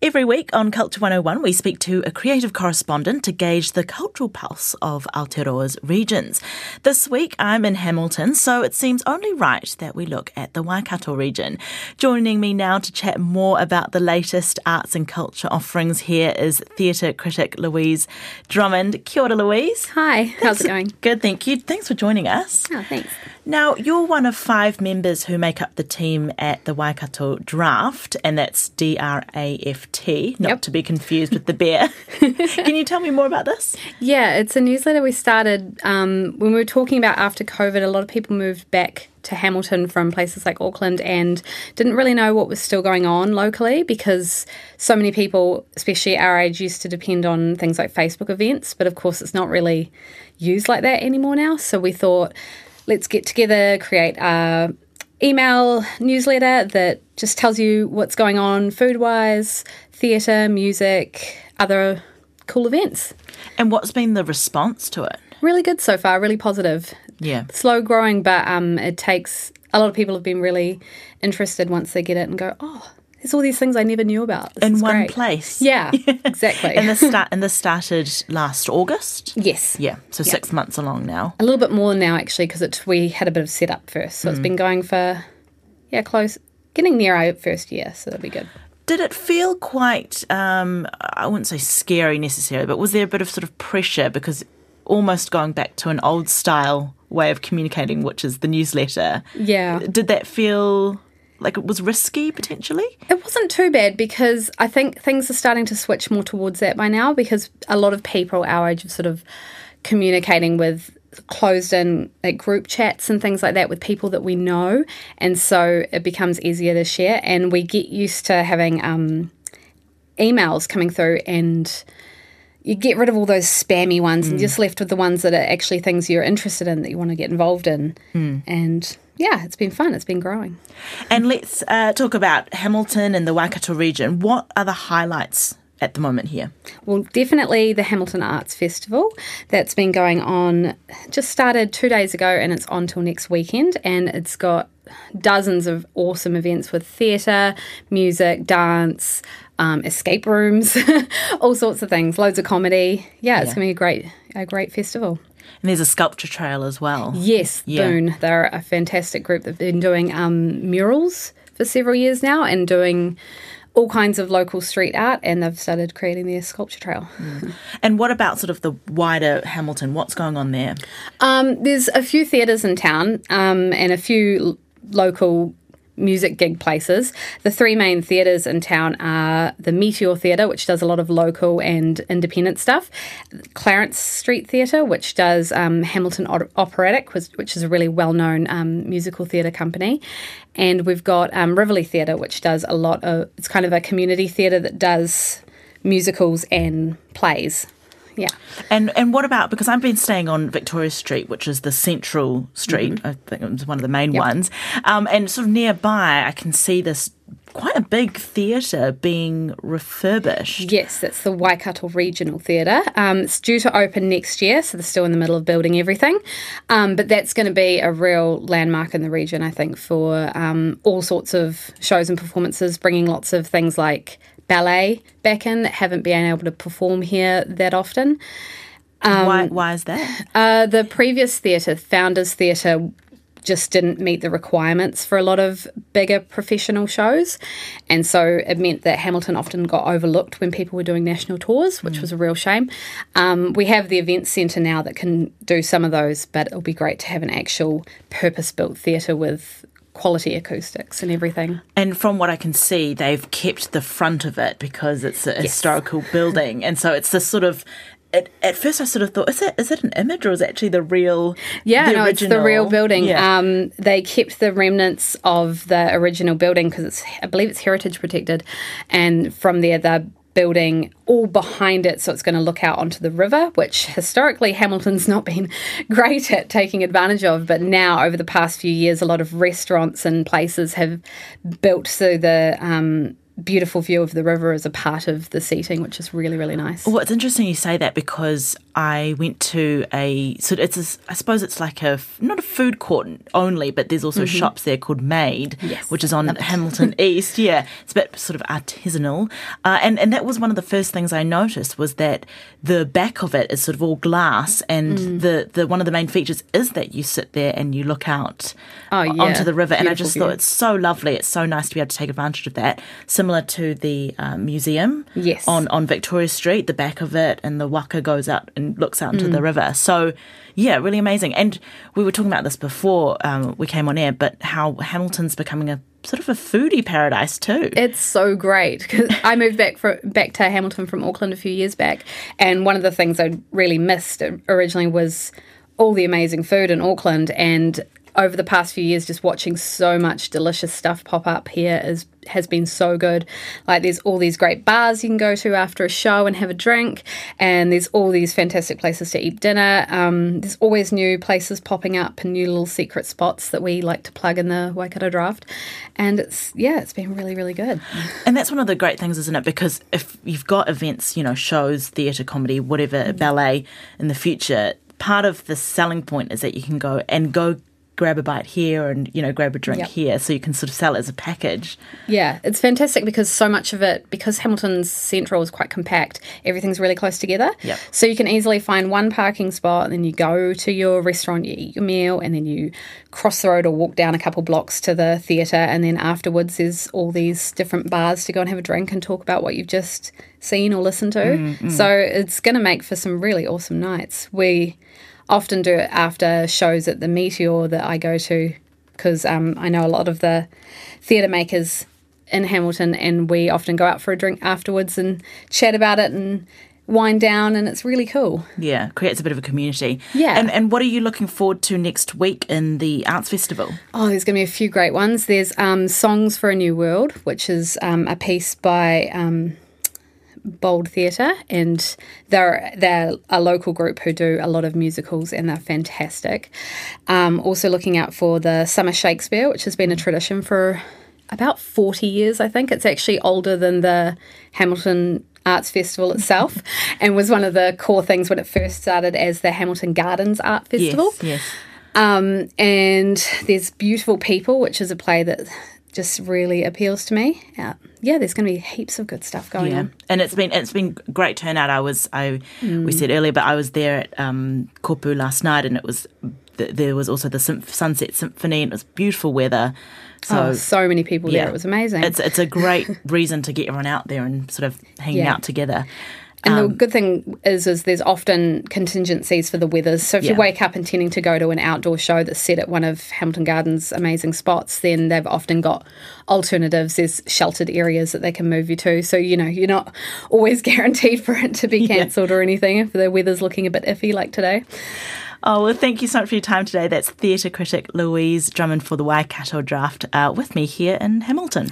Every week on Culture 101, we speak to a creative correspondent to gauge the cultural pulse of Aotearoa's regions. This week, I'm in Hamilton, so it seems only right that we look at the Waikato region. Joining me now to chat more about the latest arts and culture offerings here is theatre critic Louisa Drummond. Kia ora, Louise. Hi, how's it going? Good, thank you. Thanks for joining us. Oh, thanks. Now, you're one of five members who make up the team at the Waikato Draft, and that's DRAFT, not to be confused with the bear. Can you tell me more about this? Yeah, it's a newsletter we started when we were talking about after COVID, a lot of people moved back to Hamilton from places like Auckland and didn't really know what was still going on locally because so many people, especially our age, used to depend on things like Facebook events, but of course it's not really used like that anymore now. So we thought, let's get together, create a email newsletter that just tells you what's going on food-wise, theatre, music, other cool events. And what's been the response to it? Really good so far, really positive. Yeah. Slow growing, but it takes... A lot of people have been really interested once they get it and go, oh, there's all these things I never knew about. This is great. In one place. Yeah, exactly. And this started last August? Yes. Yeah, so 6 months along now. A little bit more now, actually, because we had a bit of setup first. So it's been going for, getting near our first year, so that'll be good. Did it feel quite, I wouldn't say scary necessarily, but was there a bit of sort of pressure because almost going back to an old style way of communicating, which is the newsletter? Yeah. Did that feel... Like it was risky, potentially? It wasn't too bad because I think things are starting to switch more towards that by now because a lot of people our age are sort of communicating with closed-in like group chats and things like that with people that we know, and so it becomes easier to share. And we get used to having emails coming through and... You get rid of all those spammy ones and just left with the ones that are actually things you're interested in that you want to get involved in. And, yeah, it's been fun. It's been growing. And let's talk about Hamilton and the Waikato region. What are the highlights at the moment here? Well, definitely the Hamilton Arts Festival. That's been going on, just started 2 days ago, and it's on till next weekend. And it's got dozens of awesome events with theatre, music, dance, escape rooms, all sorts of things, loads of comedy. Yeah, it's going to be a great festival. And there's a sculpture trail as well. Yes, Boone. They're a fantastic group. They've been doing murals for several years now and doing all kinds of local street art, and they've started creating their sculpture trail. And what about sort of the wider Hamilton? What's going on there? There's a few theatres in town and a few local music gig places. The three main theatres in town are the Meteor Theatre, which does a lot of local and independent stuff, Clarence Street Theatre, which does Hamilton Operatic, which is a really well-known musical theatre company, and we've got Rivoli Theatre, which does a lot of... It's kind of a community theatre that does musicals and plays. Yeah. And what about, because I've been staying on Victoria Street, which is the central street, I think it was one of the main ones, and sort of nearby I can see this quite a big theatre being refurbished. Yes, that's the Waikato Regional Theatre. It's due to open next year, so they're still in the middle of building everything, but that's going to be a real landmark in the region, I think, for all sorts of shows and performances, bringing lots of things like ballet back in that haven't been able to perform here that often. Why is that? The previous theatre, Founders Theatre, just didn't meet the requirements for a lot of bigger professional shows, and so it meant that Hamilton often got overlooked when people were doing national tours, which was a real shame. We have the Events Centre now that can do some of those, but it'll be great to have an actual purpose-built theatre with quality acoustics and everything. And from what I can see, they've kept the front of it because it's a historical building. And so it's this sort of... At first I sort of thought, is it an image or is it actually the real... It's the real building. Yeah. They kept the remnants of the original building because I believe it's heritage protected. And from there, they're building all behind it, so it's going to look out onto the river, which historically Hamilton's not been great at taking advantage of, but now over the past few years a lot of restaurants and places have built so the beautiful view of the river is a part of the seating, which is really, really nice. Well, it's interesting you say that because I went to I suppose it's like not a food court only, but there's also shops there called Made, which is on Hamilton East. Yeah, it's a bit sort of artisanal. And that was one of the first things I noticed was that the back of it is sort of all glass, and the one of the main features is that you sit there and you look out onto the river. Beautiful, and I just thought it's so lovely. It's so nice to be able to take advantage of that. Similar to the museum on Victoria Street, the back of it and the waka goes out and looks out into the river. So, yeah, really amazing. And we were talking about this before we came on air, but how Hamilton's becoming a sort of a foodie paradise too. It's so great because I moved back to Hamilton from Auckland a few years back, and one of the things I really missed originally was all the amazing food in Auckland, and over the past few years just watching so much delicious stuff pop up here has been so good. Like, there's all these great bars you can go to after a show and have a drink, and there's all these fantastic places to eat dinner. There's always new places popping up and new little secret spots that we like to plug in the Waikato Draft, and it's been really, really good. And that's one of the great things, isn't it? Because if you've got events, shows, theatre, comedy, whatever, ballet in the future, part of the selling point is that you can go grab a bite here and, grab a drink here, so you can sort of sell it as a package. Yeah, it's fantastic because so much of it, because Hamilton's central is quite compact, everything's really close together. Yep. So you can easily find one parking spot and then you go to your restaurant, you eat your meal, and then you cross the road or walk down a couple blocks to the theatre, and then afterwards there's all these different bars to go and have a drink and talk about what you've just seen or listened to. So it's going to make for some really awesome nights. We often do it after shows at the Meteor that I go to, because I know a lot of the theatre makers in Hamilton, and we often go out for a drink afterwards and chat about it and wind down, and it's really cool. Yeah, creates a bit of a community. Yeah. And what are you looking forward to next week in the Arts Festival? Oh, there's going to be a few great ones. There's Songs for a New World, which is a piece by Bold Theatre, and they're a local group who do a lot of musicals, and they're fantastic. Also looking out for the Summer Shakespeare, which has been a tradition for about 40 years, I think. It's actually older than the Hamilton Arts Festival itself, and was one of the core things when it first started as the Hamilton Gardens Art Festival. Yes. And there's Beautiful People, which is a play that just really appeals to me. Yeah, there's going to be heaps of good stuff going on. And it's been great turnout. We said earlier, but I was there at Kopu last night, and it was there was also the Sunset Symphony, and it was beautiful weather. So many people there. It was amazing. It's a great reason to get everyone out there and sort of hanging out together. And the good thing is there's often contingencies for the weather. So if you wake up intending to go to an outdoor show that's set at one of Hamilton Gardens' amazing spots, then they've often got alternatives. There's sheltered areas that they can move you to. So, you're not always guaranteed for it to be cancelled or anything if the weather's looking a bit iffy like today. Oh, well, thank you so much for your time today. That's theatre critic Louise Drummond for the Waikato Draft with me here in Hamilton.